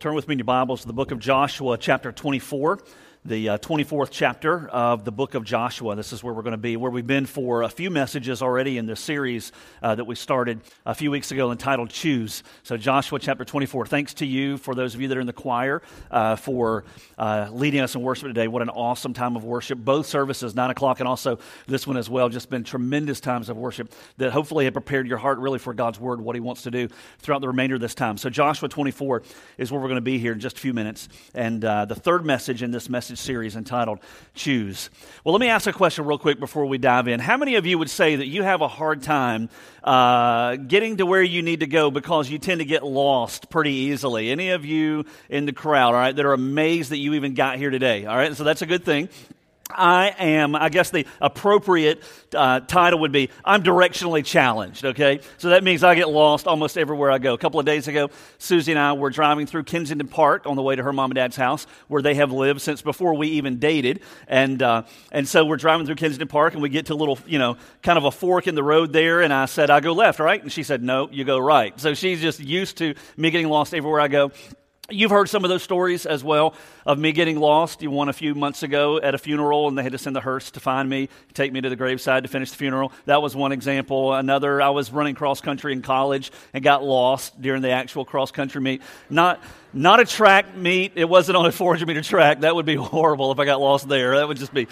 Turn with me in your Bibles to the book of Joshua, chapter 24, the 24th chapter of the book of Joshua. This is where we're going to be, where we've been for a few messages already in this series that we started a few weeks ago entitled Choose. So Joshua chapter 24, thanks to you, for those of you that are in the choir, for leading us in worship today. What an awesome time of worship. Both services, 9 o'clock and also this one as well, just been tremendous times of worship that hopefully have prepared your heart really for God's Word, what He wants to do throughout the remainder of this time. So Joshua 24 is where we're going to be here in just a few minutes. And the third message in this message series entitled Choose. Well, let me ask a question real quick before we dive in. How many of you would say that you have a hard time getting to where you need to go because you tend to get lost pretty easily? Any of you in the crowd, all right, that are amazed that you even got here today, all right? So that's a good thing. I am, I guess the appropriate title would be, I'm directionally challenged, okay? So that means I get lost almost everywhere I go. A couple of days ago, Susie and I were driving through Kensington Park on the way to her mom and dad's house, where they have lived since before we even dated. And so we're driving through Kensington Park, and we get to a little, you know, kind of a fork in the road there, and I said, I go left, all right? And she said, no, you go right. So she's just used to me getting lost everywhere I go. You've heard some of those stories as well of me getting lost. You won a few months ago at a funeral, and they had to send the hearse to find me, take me to the graveside to finish the funeral. That was one example. Another, I was running cross country in college and got lost during the actual cross country meet. Not a track meet. It wasn't on a 400-meter track. That would be horrible if I got lost there. That would just be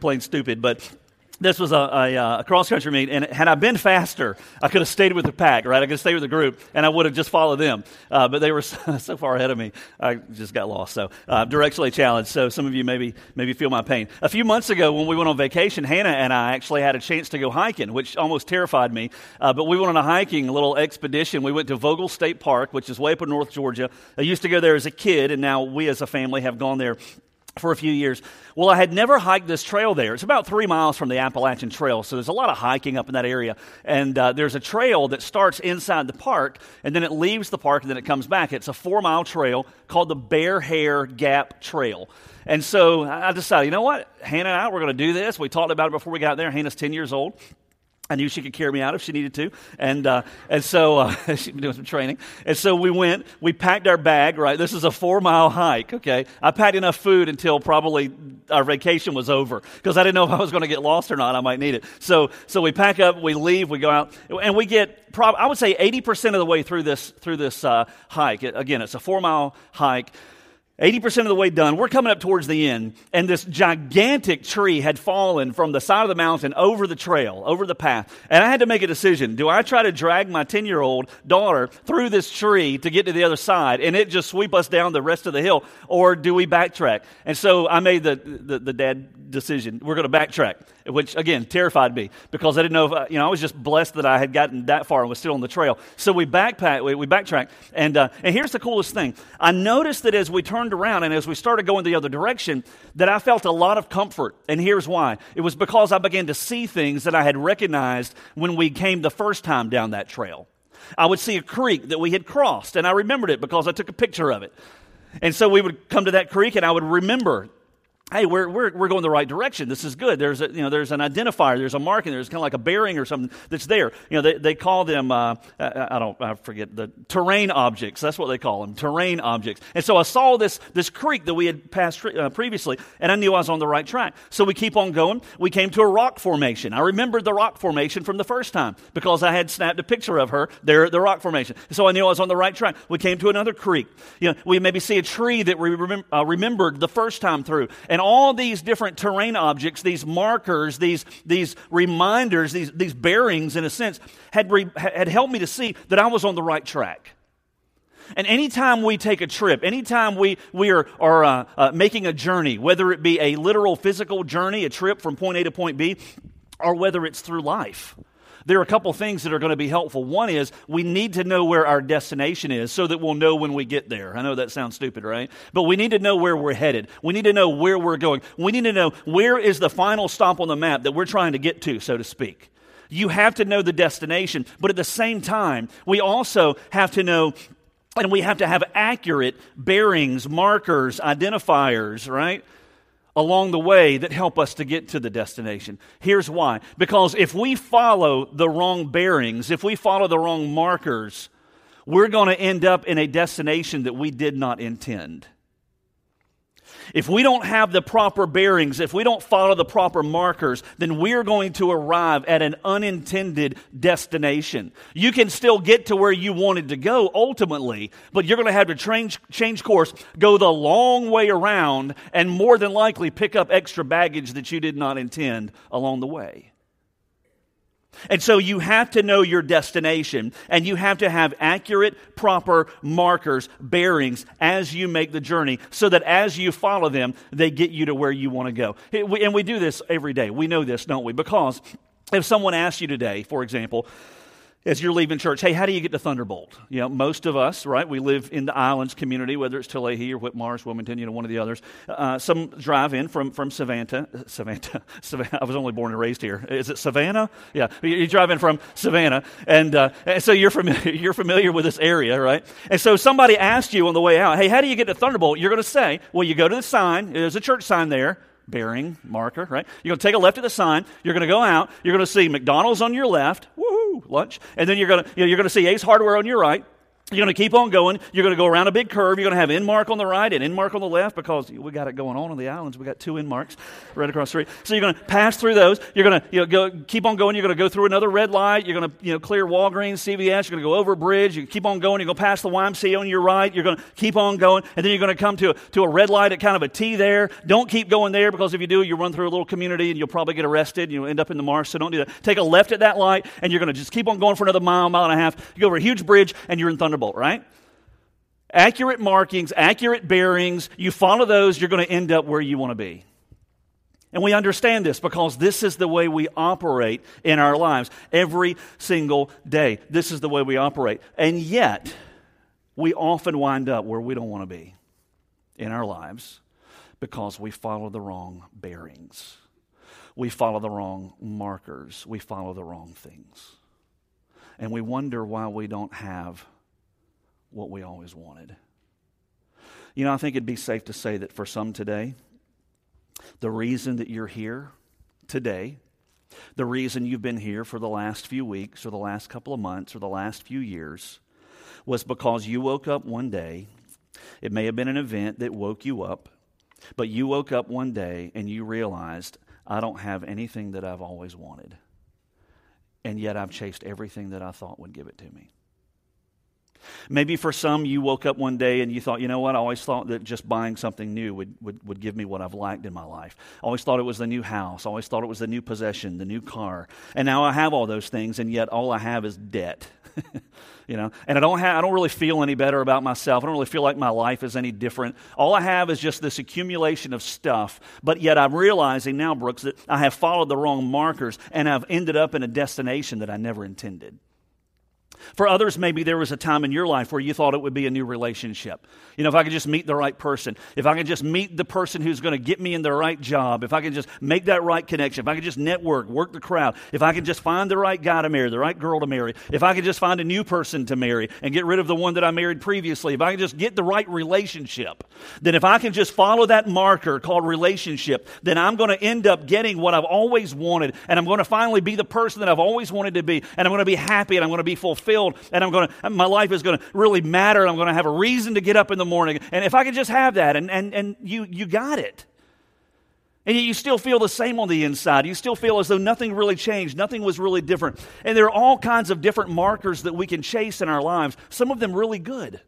plain stupid. But this was a cross-country meet, and had I been faster, I could have stayed with the pack, right? I could have stayed with the group, and I would have just followed them. But they were so far ahead of me, I just got lost. So directionally challenged, so some of you maybe feel my pain. A few months ago when we went on vacation, Hannah and I actually had a chance to go hiking, which almost terrified me. But we went on a hiking, a little expedition. We went to Vogel State Park, which is way up in North Georgia. I used to go there as a kid, and now we as a family have gone there for a few years. Well, I had never hiked this trail there. It's about 3 miles from the Appalachian Trail, so there's a lot of hiking up in that area. And there's a trail that starts inside the park, and then it leaves the park, and then it comes back. It's a 4-mile trail called the Bear Hair Gap Trail. And so I decided, you know what, Hannah and I, we're going to do this. We talked about it before we got there. Hannah's 10 years old. I knew she could carry me out if she needed to, and so she'd been doing some training. And so we went, we packed our bag, right? This is a 4-mile hike, okay? I packed enough food until probably our vacation was over, because I didn't know if I was going to get lost or not. I might need it. So we pack up, we leave, we go out, and we get, I would say 80% of the way through this hike. Again, it's a 4-mile hike. 80% of the way done. We're coming up towards the end, and this gigantic tree had fallen from the side of the mountain over the trail, over the path. And I had to make a decision. Do I try to drag my 10-year-old daughter through this tree to get to the other side and it just sweep us down the rest of the hill, or do we backtrack? And so I made the dad decision. We're going to backtrack, which, again, terrified me, because I didn't know if I was just blessed that I had gotten that far and was still on the trail. So we backtracked. And here's the coolest thing. I noticed that as we turned around and as we started going the other direction, that I felt a lot of comfort. And here's why. It was because I began to see things that I had recognized when we came the first time down that trail. I would see a creek that we had crossed, and I remembered it because I took a picture of it. And so we would come to that creek, and I would remember, hey, we're going the right direction. This is good. There's there's an identifier, there's a marking, there's kind of like a bearing or something that's there. You know, they call them I forget the terrain objects. That's what they call them, terrain objects. And so I saw this creek that we had passed previously, and I knew I was on the right track. So we keep on going. We came to a rock formation. I remembered the rock formation from the first time because I had snapped a picture of her there at the rock formation. So I knew I was on the right track. We came to another creek. You know, we maybe see a tree that we remembered the first time through. And all these different terrain objects, these markers, these reminders, these bearings, in a sense, had helped me to see that I was on the right track. And anytime we take a trip, anytime we are making a journey, whether it be a literal physical journey, a trip from point A to point B, or whether it's through life, there are a couple things that are going to be helpful. One is we need to know where our destination is so that we'll know when we get there. I know that sounds stupid, right? But we need to know where we're headed. We need to know where we're going. We need to know where is the final stop on the map that we're trying to get to, so to speak. You have to know the destination, but at the same time, we also have to know, and we have to have accurate bearings, markers, identifiers, right? Along the way that help us to get to the destination. Here's why. Because if we follow the wrong bearings, if we follow the wrong markers, we're going to end up in a destination that we did not intend. If we don't have the proper bearings, if we don't follow the proper markers, then we're going to arrive at an unintended destination. You can still get to where you wanted to go ultimately, but you're going to have to change course, go the long way around, and more than likely pick up extra baggage that you did not intend along the way. And so you have to know your destination, and you have to have accurate, proper markers, bearings, as you make the journey, so that as you follow them, they get you to where you want to go. And we do this every day. We know this, don't we? Because if someone asks you today, for example, as you're leaving church, hey, how do you get to Thunderbolt? You know, most of us, right, we live in the islands community, whether it's Tullahee or Whitmarsh, Wilmington, you know, one of the others. Some drive in from Savannah. I was only born and raised here. Is it Savannah? Yeah, you drive in from Savannah, and so you're familiar with this area, right? And so somebody asked you on the way out, hey, how do you get to Thunderbolt? You're going to say, well, you go to the sign. There's a church sign there. Bearing, marker, right? You're going to take a left at the sign. You're going to go out. You're going to see McDonald's on your left. Woohoo, lunch. And then you're going to see Ace Hardware on your right. You're going to keep on going. You're going to go around a big curve. You're going to have N Mark on the right and N Mark on the left because we got it going on the islands. We got two N Marks right across the street. So you're going to pass through those. You're going to go, keep on going. You're going to go through another red light. You're going to clear Walgreens, CVS. You're going to go over a bridge. You keep on going. You're going to pass the YMCA on your right. You're going to keep on going. And then you're going to come to a red light at kind of a T there. Don't keep going there because if you do, you run through a little community and you'll probably get arrested. And you'll end up in the marsh, so don't do that. Take a left at that light and you're going to just keep on going for another mile, mile and a half. You go over a huge bridge and you're in Thunderbolt. Right? Accurate markings, accurate bearings. You follow those, you're going to end up where you want to be. And we understand this because this is the way we operate in our lives every single day. This is the way we operate. And yet, we often wind up where we don't want to be in our lives because we follow the wrong bearings. We follow the wrong markers. We follow the wrong things. And we wonder why we don't have what we always wanted. You know, I think it'd be safe to say that for some today, the reason that you're here today, the reason you've been here for the last few weeks or the last couple of months or the last few years was because you woke up one day. It may have been an event that woke you up, but you woke up one day and you realized, I don't have anything that I've always wanted. And yet I've chased everything that I thought would give it to me. Maybe for some, you woke up one day and you thought, you know what, I always thought that just buying something new would give me what I've lacked in my life. I always thought it was the new house. I always thought it was the new possession, the new car. And now I have all those things, and yet all I have is debt. You know, and I don't really feel any better about myself. I don't really feel like my life is any different. All I have is just this accumulation of stuff. But yet I'm realizing now, Brooks, that I have followed the wrong markers, and I've ended up in a destination that I never intended. For others, maybe there was a time in your life where you thought it would be a new relationship. You know, if I could just meet the right person, if I could just meet the person who's going to get me in the right job, if I could just make that right connection, if I could just network, work the crowd, if I could just find the right guy to marry, the right girl to marry, if I could just find a new person to marry and get rid of the one that I married previously, if I could just get the right relationship, then if I can just follow that marker called relationship, then I'm going to end up getting what I've always wanted, and I'm going to finally be the person that I've always wanted to be, and I'm going to be happy, and I'm going to be fulfilled. And my life is going to really matter, and I'm going to have a reason to get up in the morning. And if I could just have that, and you got it. And you still feel the same on the inside. You still feel as though nothing really changed, nothing was really different. And there are all kinds of different markers that we can chase in our lives, some of them really good.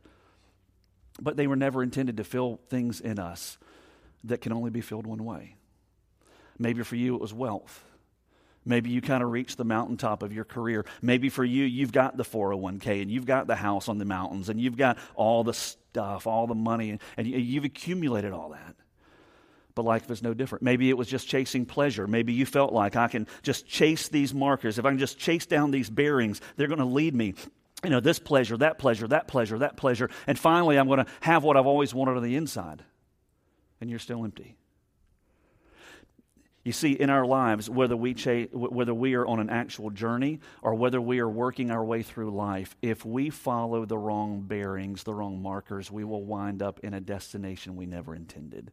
But they were never intended to fill things in us that can only be filled one way. Maybe for you it was wealth. Maybe you kind of reached the mountaintop of your career. Maybe for you, you've got the 401k and you've got the house on the mountains and you've got all the stuff, all the money, and you've accumulated all that. But life is no different. Maybe it was just chasing pleasure. Maybe you felt like I can just chase these markers. If I can just chase down these bearings, they're going to lead me, you know, this pleasure, that pleasure, that pleasure, that pleasure. And finally, I'm going to have what I've always wanted on the inside. And you're still empty. You see, in our lives, whether we are on an actual journey or whether we are working our way through life, if we follow the wrong bearings, the wrong markers, we will wind up in a destination we never intended.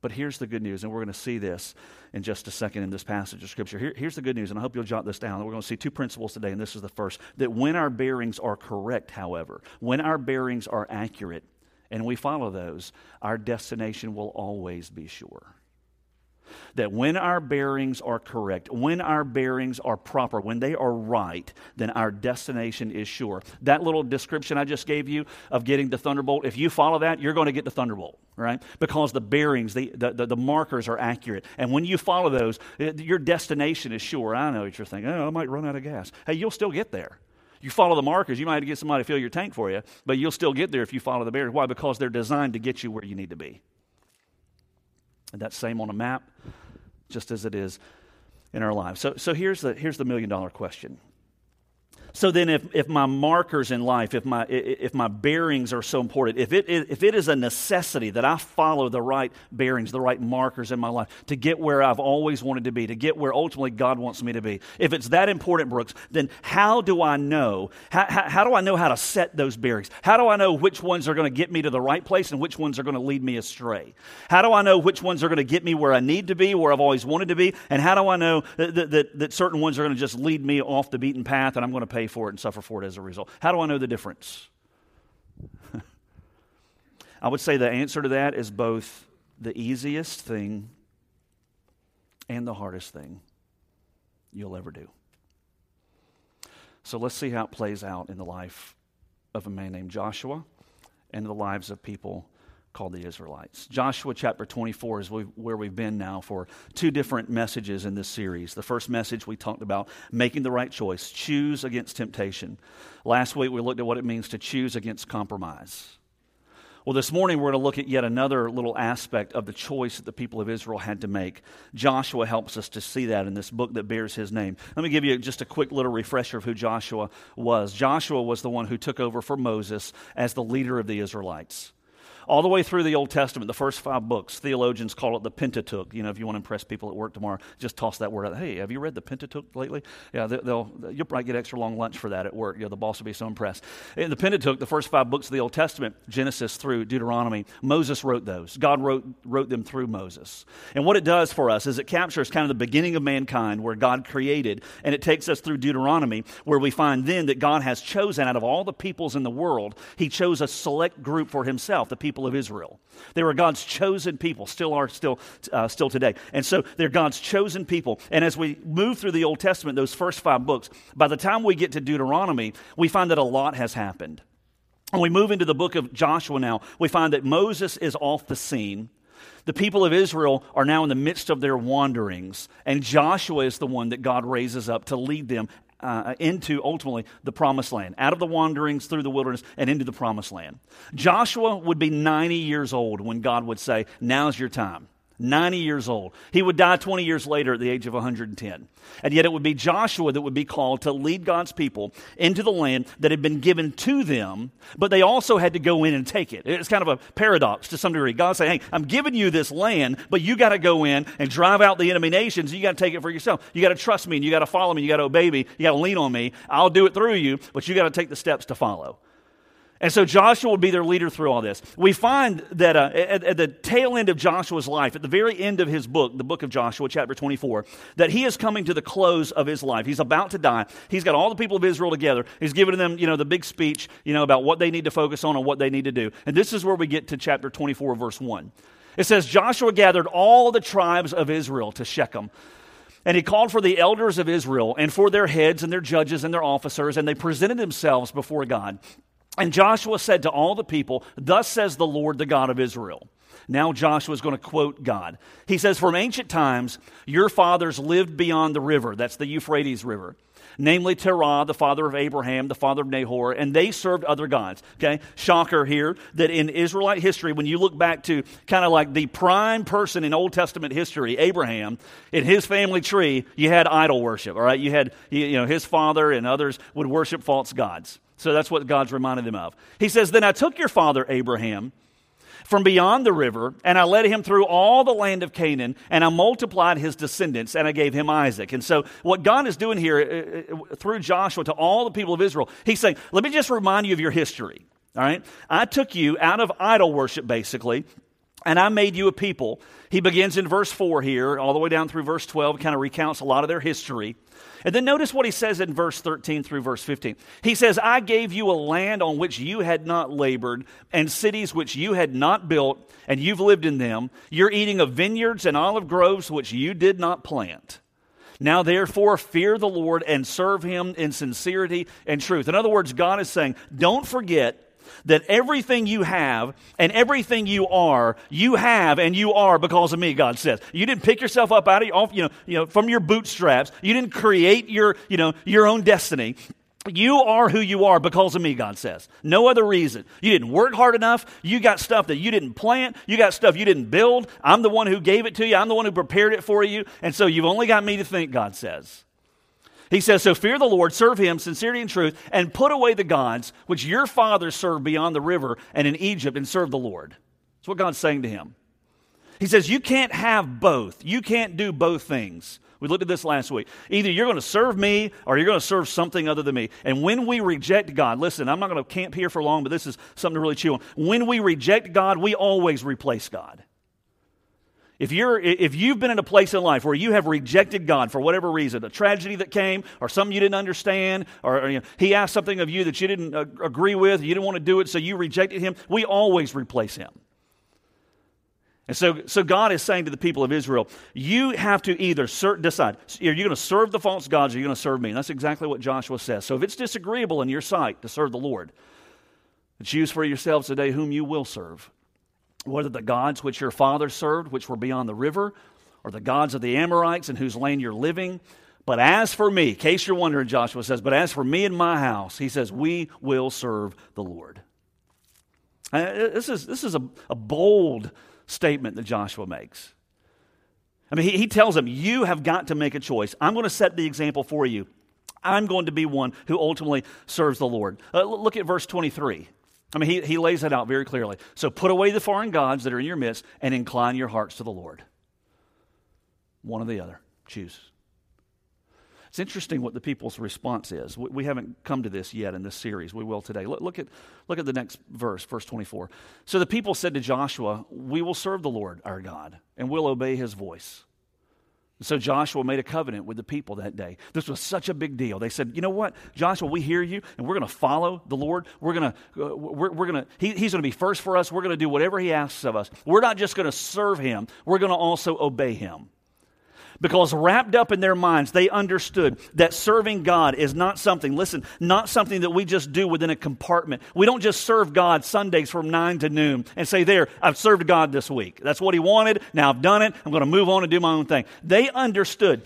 But here's the good news, and we're going to see this in just a second in this passage of Scripture. Here's the good news, and I hope you'll jot this down. We're going to see two principles today, and this is the first. That when our bearings are correct, however, when our bearings are accurate, and we follow those, our destination will always be sure. That when our bearings are correct, when our bearings are proper, when they are right, then our destination is sure. That little description I just gave you of getting the Thunderbolt, if you follow that, you're going to get the Thunderbolt, right? Because the bearings, the markers are accurate. And when you follow those, your destination is sure. I know what you're thinking. Oh, I might run out of gas. Hey, you'll still get there. You follow the markers, you might have to get somebody to fill your tank for you, but you'll still get there if you follow the bearings. Why? Because they're designed to get you where you need to be. And that's same on a map, just as it is in our lives. So here's the million-dollar question. So then, if my markers in life, if my bearings are so important, if it is a necessity that I follow the right bearings, the right markers in my life to get where I've always wanted to be, to get where ultimately God wants me to be, if it's that important, Brooks, then how do I know? How do I know how to set those bearings? How do I know which ones are going to get me to the right place and which ones are going to lead me astray? How do I know which ones are going to get me where I need to be, where I've always wanted to be? And how do I know that certain ones are going to just lead me off the beaten path and I'm going to pay for it and suffer for it as a result? How do I know the difference? I would say the answer to that is both the easiest thing and the hardest thing you'll ever do. So let's see how it plays out in the life of a man named Joshua and the lives of people called the Israelites. Joshua chapter 24 is where we've been now for two different messages in this series. The first message we talked about making the right choice, choose against temptation. Last week we looked at what it means to choose against compromise. Well, this morning we're going to look at yet another little aspect of the choice that the people of Israel had to make. Joshua helps us to see that in this book that bears his name. Let me give you just a quick little refresher of who Joshua was. Joshua was the one who took over for Moses as the leader of the Israelites. All the way through the Old Testament, the first 5 books, theologians call it the Pentateuch. You know, if you want to impress people at work tomorrow, just toss that word out. Hey, have you read the Pentateuch lately? Yeah, you'll probably get extra long lunch for that at work. You know, the boss will be so impressed. In the Pentateuch, the first 5 books of the Old Testament, Genesis through Deuteronomy, Moses wrote those. God wrote them through Moses. And what it does for us is it captures kind of the beginning of mankind where God created, and it takes us through Deuteronomy where we find then that God has chosen out of all the peoples in the world, he chose a select group for himself, the people of Israel. They were God's chosen people, still today. And so they're God's chosen people. And as we move through the Old Testament, those first 5 books, by the time we get to Deuteronomy, we find that a lot has happened. When we move into the book of Joshua now, we find that Moses is off the scene. The people of Israel are now in the midst of their wanderings, and Joshua is the one that God raises up to lead them into, ultimately, the promised land, out of the wanderings through the wilderness and into the promised land. Joshua would be 90 years old when God would say, now's your time. 90 years old. He would die 20 years later at the age of 110. And yet it would be Joshua that would be called to lead God's people into the land that had been given to them, but they also had to go in and take it. It's kind of a paradox to some degree. God saying, hey, I'm giving you this land, but you got to go in and drive out the enemy nations. You got to take it for yourself. You got to trust me, and you got to follow me, you got to obey me, you got to lean on me. I'll do it through you, but you got to take the steps to follow. And so Joshua would be their leader through all this. We find that at the tail end of Joshua's life, at the very end of his book, the book of Joshua, chapter 24, that he is coming to the close of his life. He's about to die. He's got all the people of Israel together. He's giving them, the big speech, about what they need to focus on and what they need to do. And this is where we get to chapter 24, verse 1. It says, Joshua gathered all the tribes of Israel to Shechem. And he called for the elders of Israel and for their heads and their judges and their officers, and they presented themselves before God. And Joshua said to all the people, thus says the Lord, the God of Israel. Now Joshua is going to quote God. He says, from ancient times, your fathers lived beyond the river. That's the Euphrates River. Namely Terah, the father of Abraham, the father of Nahor, and they served other gods. Okay, shocker here that in Israelite history, when you look back to kind of like the prime person in Old Testament history, Abraham, in his family tree, you had idol worship. All right, you had his father and others would worship false gods. So that's what God's reminded them of. He says, then I took your father Abraham from beyond the river, and I led him through all the land of Canaan, and I multiplied his descendants, and I gave him Isaac. And so what God is doing here through Joshua to all the people of Israel, he's saying, let me just remind you of your history, all right? I took you out of idol worship, basically, And I made you a people. He begins in verse 4 here, all the way down through verse 12, kind of recounts a lot of their history. And then notice what he says in verse 13 through verse 15. He says, I gave you a land on which you had not labored, and cities which you had not built, and you've lived in them. You're eating of vineyards and olive groves which you did not plant. Now therefore fear the Lord and serve him in sincerity and truth. In other words, God is saying, don't forget that everything you have and everything you have and you are because of me, God says. You didn't pick yourself up out of from your bootstraps. You didn't create your own destiny. You are who you are because of me, God says. No other reason. You didn't work hard enough. You got stuff that you didn't plant. You got stuff you didn't build. I'm the one who gave it to you. I'm the one who prepared it for you. And so you've only got me to think, God says. He says, so fear the Lord, serve him, sincerity and truth, and put away the gods which your fathers served beyond the river and in Egypt, and serve the Lord. That's what God's saying to him. He says, you can't have both. You can't do both things. We looked at this last week. Either you're going to serve me or you're going to serve something other than me. And when we reject God, listen, I'm not going to camp here for long, but this is something to really chew on. When we reject God, we always replace God. If you've been in a place in life where you have rejected God for whatever reason, a tragedy that came or something you didn't understand, or he asked something of you that you didn't agree with, you didn't want to do it, so you rejected him, we always replace him. And so God is saying to the people of Israel, you have to either decide, are you going to serve the false gods or are you going to serve me? And that's exactly what Joshua says. So if it's disagreeable in your sight to serve the Lord, choose for yourselves today whom you will serve. Whether the gods which your fathers served, which were beyond the river, or the gods of the Amorites in whose land you're living. But as for me, in case you're wondering, Joshua says, but as for me and my house, he says, we will serve the Lord. This is a bold statement that Joshua makes. I mean, he tells them, you have got to make a choice. I'm going to set the example for you. I'm going to be one who ultimately serves the Lord. Look at verse 23. I mean, he lays that out very clearly. So put away the foreign gods that are in your midst and incline your hearts to the Lord. One or the other. Choose. It's interesting what the people's response is. We haven't come to this yet in this series. We will today. Look at the next verse, verse 24. So the people said to Joshua, we will serve the Lord our God and will obey his voice. So Joshua made a covenant with the people that day. This was such a big deal. They said, you know what, Joshua, we hear you, and we're going to follow the Lord. He's going to be first for us. We're going to do whatever he asks of us. We're not just going to serve him. We're going to also obey him. Because wrapped up in their minds, they understood that serving God is not something, listen, not something that we just do within a compartment. We don't just serve God Sundays from 9 to noon and say, there, I've served God this week. That's what he wanted. Now I've done it. I'm going to move on and do my own thing. They understood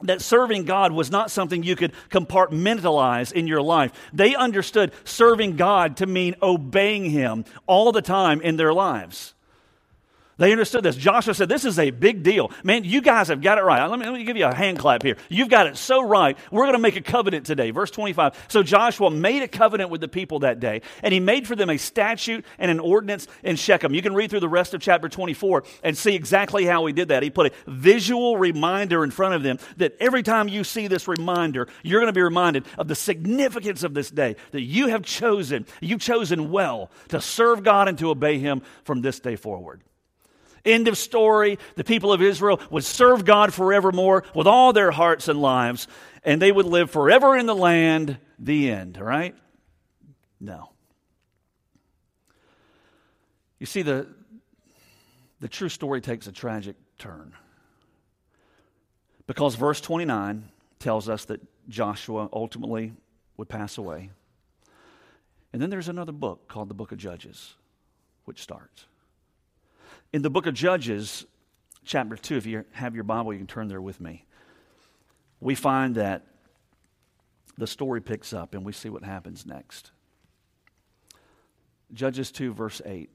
that serving God was not something you could compartmentalize in your life. They understood serving God to mean obeying him all the time in their lives. They understood this. Joshua said, this is a big deal. Man, you guys have got it right. Let me give you a hand clap here. You've got it so right. We're going to make a covenant today. Verse 25. So Joshua made a covenant with the people that day, and he made for them a statute and an ordinance in Shechem. You can read through the rest of chapter 24 and see exactly how he did that. He put a visual reminder in front of them that every time you see this reminder, you're going to be reminded of the significance of this day, that you have chosen, you've chosen well to serve God and to obey him from this day forward. End of story. The people of Israel would serve God forevermore with all their hearts and lives, and they would live forever in the land, the end, right? No. You see, the true story takes a tragic turn because verse 29 tells us that Joshua ultimately would pass away. And then there's another book called the Book of Judges, which starts. In the book of Judges, chapter 2, if you have your Bible, you can turn there with me. We find that the story picks up and we see what happens next. Judges 2, verse 8,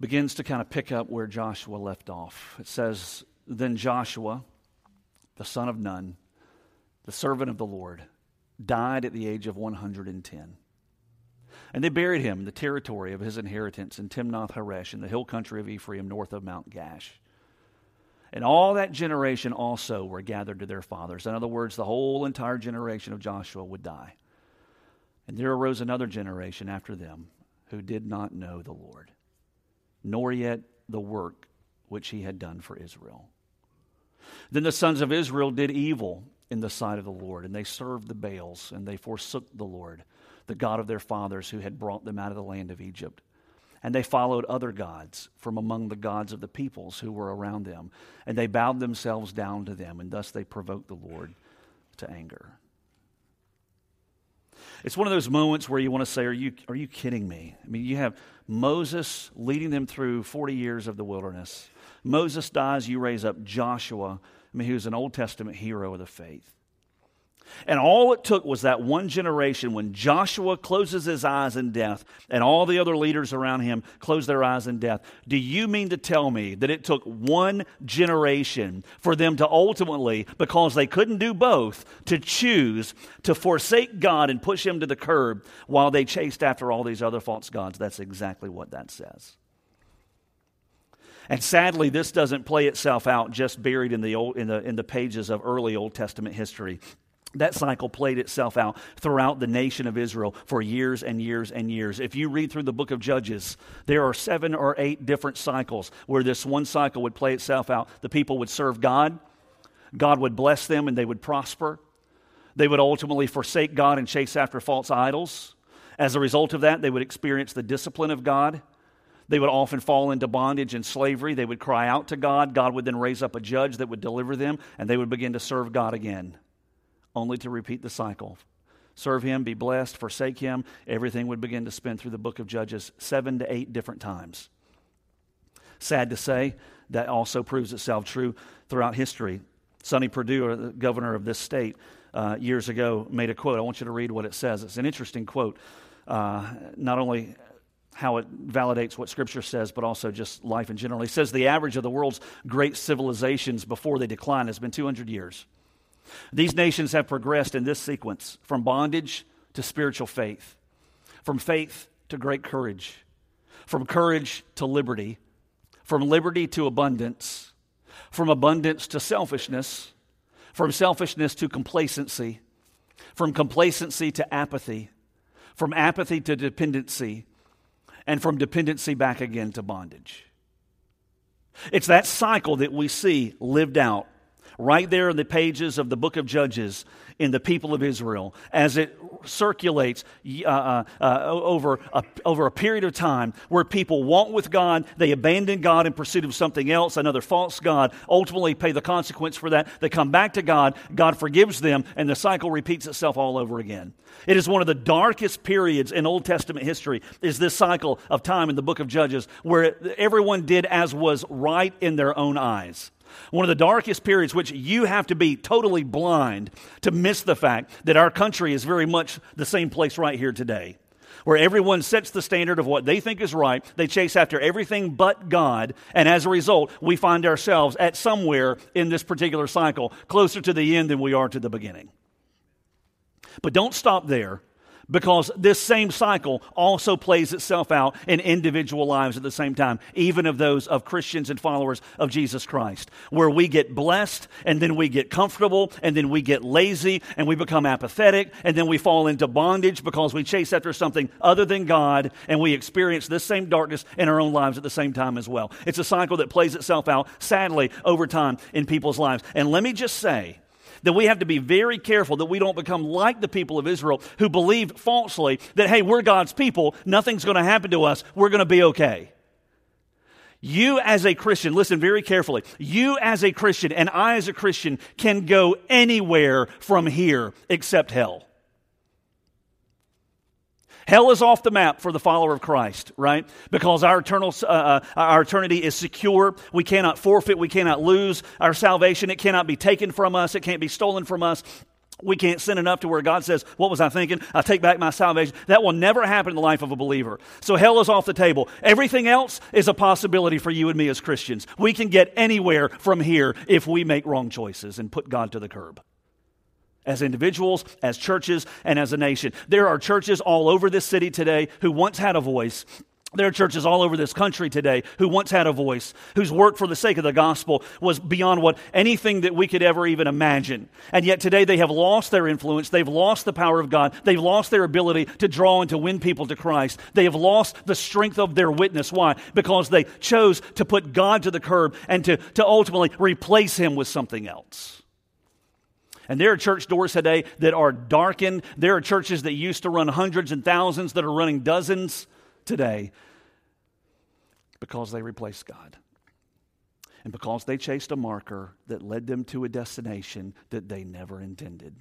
begins to kind of pick up where Joshua left off. It says, then Joshua, the son of Nun, the servant of the Lord, died at the age of 110. And they buried him in the territory of his inheritance in Timnath-Heresh in the hill country of Ephraim north of Mount Gash. And all that generation also were gathered to their fathers. In other words, the whole entire generation of Joshua would die. And there arose another generation after them who did not know the Lord, nor yet the work which he had done for Israel. Then the sons of Israel did evil in the sight of the Lord, and they served the Baals, and they forsook the Lord, the God of their fathers who had brought them out of the land of Egypt. And they followed other gods from among the gods of the peoples who were around them, and they bowed themselves down to them, and thus they provoked the Lord to anger. It's one of those moments where you want to say, are you kidding me? I mean, you have Moses leading them through 40 years of the wilderness. Moses dies, you raise up Joshua, I mean, he was an Old Testament hero of the faith. And all it took was that one generation when Joshua closes his eyes in death and all the other leaders around him close their eyes in death. Do you mean to tell me that it took one generation for them to ultimately, because they couldn't do both, to choose to forsake God and push him to the curb while they chased after all these other false gods? That's exactly what that says. And sadly, this doesn't play itself out just buried in the pages of early Old Testament history. That cycle played itself out throughout the nation of Israel for years and years and years. If you read through the book of Judges, there are 7 or 8 different cycles where this one cycle would play itself out. The people would serve God. God would bless them and they would prosper. They would ultimately forsake God and chase after false idols. As a result of that, they would experience the discipline of God. They would often fall into bondage and slavery. They would cry out to God. God would then raise up a judge that would deliver them, and they would begin to serve God again, only to repeat the cycle. Serve him, be blessed, forsake him. Everything would begin to spin through the book of Judges 7 to 8 different times. Sad to say, that also proves itself true throughout history. Sonny Perdue, the governor of this state, years ago made a quote. I want you to read what it says. It's an interesting quote, not only how it validates what Scripture says, but also just life in general. He says, the average of the world's great civilizations before they decline has been 200 years. These nations have progressed in this sequence, from bondage to spiritual faith, from faith to great courage, from courage to liberty, from liberty to abundance, from abundance to selfishness, from selfishness to complacency, from complacency to apathy, from apathy to dependency, and from dependency back again to bondage. It's that cycle that we see lived out right there in the pages of the book of Judges in the people of Israel as it circulates over a period of time where people walk with God, they abandon God in pursuit of something else, another false God, ultimately pay the consequence for that. They come back to God, God forgives them, and the cycle repeats itself all over again. It is one of the darkest periods in Old Testament history, is this cycle of time in the book of Judges where everyone did as was right in their own eyes. One of the darkest periods, which you have to be totally blind to miss the fact that our country is very much the same place right here today, where everyone sets the standard of what they think is right. They chase after everything but God, and as a result, we find ourselves at somewhere in this particular cycle, closer to the end than we are to the beginning. But don't stop there, because this same cycle also plays itself out in individual lives at the same time, even of those of Christians and followers of Jesus Christ, where we get blessed, and then we get comfortable, and then we get lazy, and we become apathetic, and then we fall into bondage because we chase after something other than God, and we experience this same darkness in our own lives at the same time as well. It's a cycle that plays itself out, sadly, over time in people's lives. And let me just say that we have to be very careful that we don't become like the people of Israel who believed falsely that, hey, we're God's people, nothing's going to happen to us, we're going to be okay. You as a Christian, listen very carefully, you as a Christian and I as a Christian can go anywhere from here except hell. Hell is off the map for the follower of Christ, right? Because our eternity is secure. We cannot forfeit. We cannot lose our salvation. It cannot be taken from us. It can't be stolen from us. We can't sin enough to where God says, what was I thinking? I take back my salvation. That will never happen in the life of a believer. So hell is off the table. Everything else is a possibility for you and me as Christians. We can get anywhere from here if we make wrong choices and put God to the curb. As individuals, as churches, and as a nation. There are churches all over this city today who once had a voice There are churches all over this country today who once had a voice, whose work for the sake of the gospel was beyond what anything that we could ever even imagine. And yet today they have lost their influence. They've lost the power of God. They've lost their ability to draw and to win people to Christ. They have lost the strength of their witness. Why? Because they chose to put God to the curb and to ultimately replace him with something else. And there are church doors today that are darkened. There are churches that used to run hundreds and thousands that are running dozens today, because they replaced God and because they chased a marker that led them to a destination that they never intended.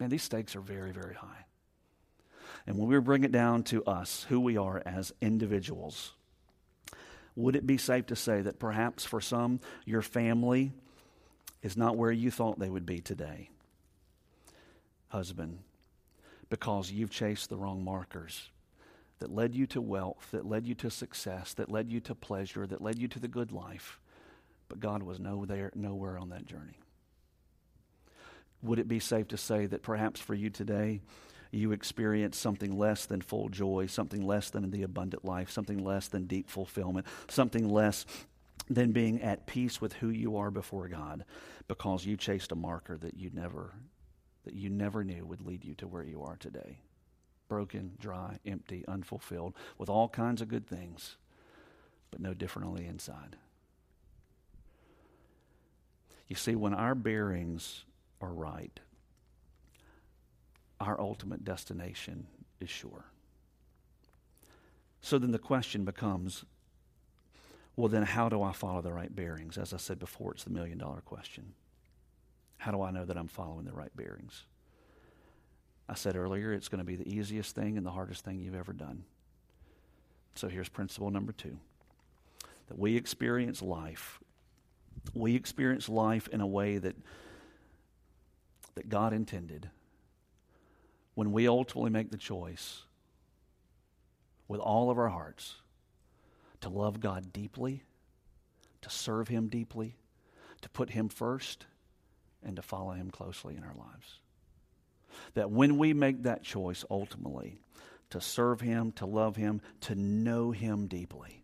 Man, these stakes are very, very high. And when we bring it down to us, who we are as individuals, would it be safe to say that perhaps for some, your family is not where you thought they would be today, husband, because you've chased the wrong markers that led you to wealth, that led you to success, that led you to pleasure, that led you to the good life, but God was nowhere on that journey? Would it be safe to say that perhaps for you today, you experience something less than full joy, something less than the abundant life, something less than deep fulfillment, something less than being at peace with who you are before God, because you chased a marker that you never knew would lead you to where you are today? Broken, dry, empty, unfulfilled, with all kinds of good things, but no different on the inside. You see, when our bearings are right, our ultimate destination is sure. So then the question becomes, well, then how do I follow the right bearings? As I said before, it's the million-dollar question. How do I know that I'm following the right bearings? I said earlier, it's going to be the easiest thing and the hardest thing you've ever done. So here's principle number 2, that we experience life. We experience life in a way that God intended when we ultimately make the choice with all of our hearts to love God deeply, to serve him deeply, to put him first, and to follow him closely in our lives. That when we make that choice ultimately to serve him, to love him, to know him deeply,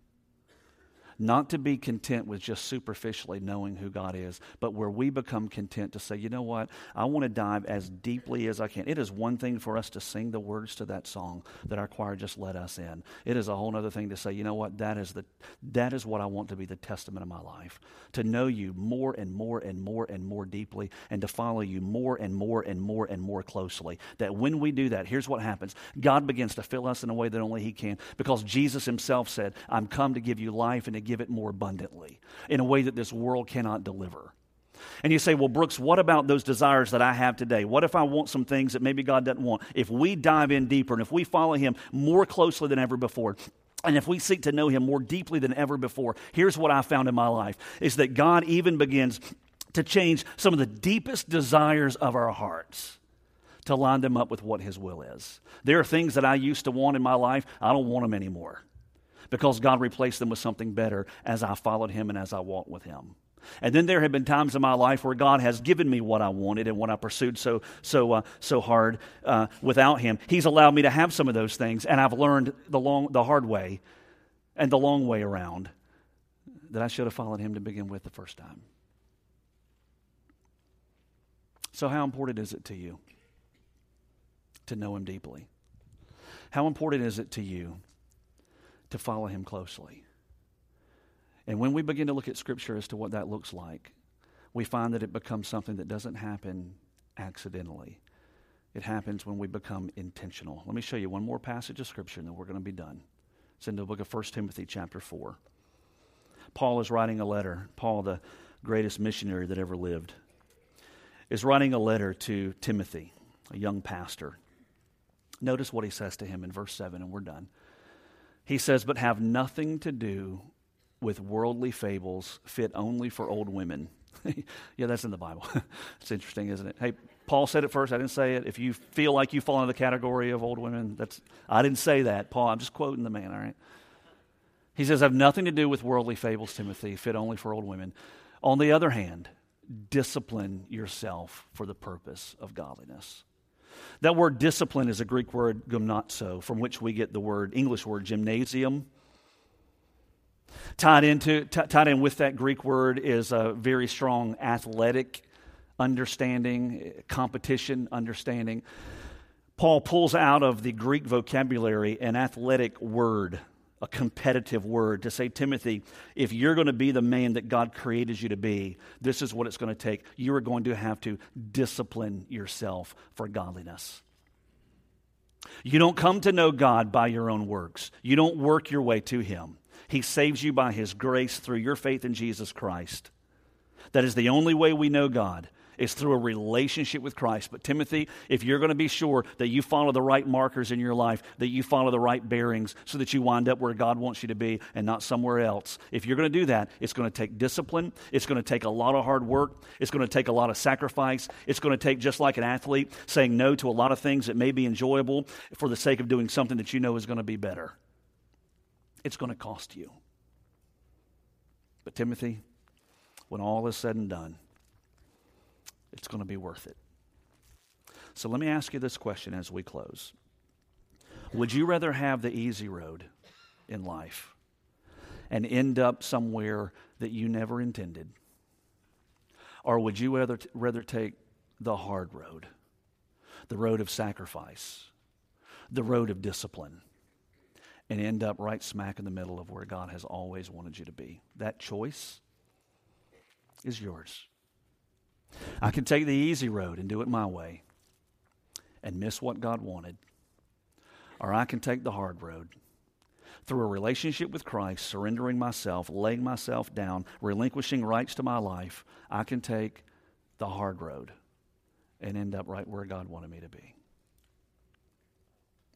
not to be content with just superficially knowing who God is, but where we become content to say, you know what, I want to dive as deeply as I can. It is one thing for us to sing the words to that song that our choir just led us in. It is a whole other thing to say, you know what, that is what I want to be the testament of my life, to know you more and more and more and more deeply, and to follow you more and more and more and more closely. That when we do that, here's what happens. God begins to fill us in a way that only he can, because Jesus himself said, I'm come to give you life and to give it more abundantly in a way that this world cannot deliver. And you say, well, Brooks, what about those desires that I have today? What if I want some things that maybe God doesn't want? If we dive in deeper and if we follow him more closely than ever before, and if we seek to know him more deeply than ever before, here's what I found in my life, is that God even begins to change some of the deepest desires of our hearts to line them up with what his will is. There are things that I used to want in my life, I don't want them anymore, because God replaced them with something better as I followed him and as I walked with him. And then there have been times in my life where God has given me what I wanted and what I pursued so hard without him. He's allowed me to have some of those things, and I've learned the hard way and the long way around that I should have followed him to begin with the first time. So how important is it to you to know him deeply? How important is it to you to follow him closely? And when we begin to look at Scripture as to what that looks like, we find that it becomes something that doesn't happen accidentally. It happens when we become intentional. Let me show you one more passage of Scripture, and then we're going to be done. It's in the book of 1 Timothy chapter 4. Paul is writing a letter. Paul, the greatest missionary that ever lived, is writing a letter to Timothy, a young pastor. Notice what he says to him in verse 7, and we're done. He says, but have nothing to do with worldly fables fit only for old women. Yeah, that's in the Bible. It's interesting, isn't it? Hey, Paul said it first. I didn't say it. If you feel like you fall into the category of old women, I didn't say that, Paul. I'm just quoting the man, all right? He says, have nothing to do with worldly fables, Timothy, fit only for old women. On the other hand, discipline yourself for the purpose of godliness. That word discipline is a Greek word, gymnazo, from which we get the word, English word, gymnasium. Tied in with that Greek word is a very strong athletic understanding, competition understanding. Paul pulls out of the Greek vocabulary an athletic word, a competitive word, to say, Timothy, if you're going to be the man that God created you to be, this is what it's going to take. You are going to have to discipline yourself for godliness. You don't come to know God by your own works. You don't work your way to Him. He saves you by His grace through your faith in Jesus Christ. That is the only way we know God, is through a relationship with Christ. But Timothy, if you're going to be sure that you follow the right markers in your life, that you follow the right bearings so that you wind up where God wants you to be and not somewhere else, if you're going to do that, it's going to take discipline. It's going to take a lot of hard work. It's going to take a lot of sacrifice. It's going to take, just like an athlete, saying no to a lot of things that may be enjoyable for the sake of doing something that you know is going to be better. It's going to cost you. But Timothy, when all is said and done, it's going to be worth it. So let me ask you this question as we close. Would you rather have the easy road in life and end up somewhere that you never intended? Or would you rather take the hard road, the road of sacrifice, the road of discipline, and end up right smack in the middle of where God has always wanted you to be? That choice is yours. I can take the easy road and do it my way and miss what God wanted. Or I can take the hard road through a relationship with Christ, surrendering myself, laying myself down, relinquishing rights to my life. I can take the hard road and end up right where God wanted me to be.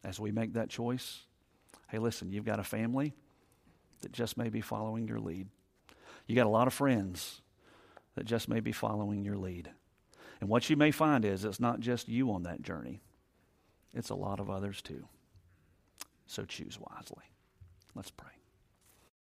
As we make that choice, hey, listen, you've got a family that just may be following your lead. You got a lot of friends that just may be following your lead. And what you may find is it's not just you on that journey. It's a lot of others too. So choose wisely. Let's pray.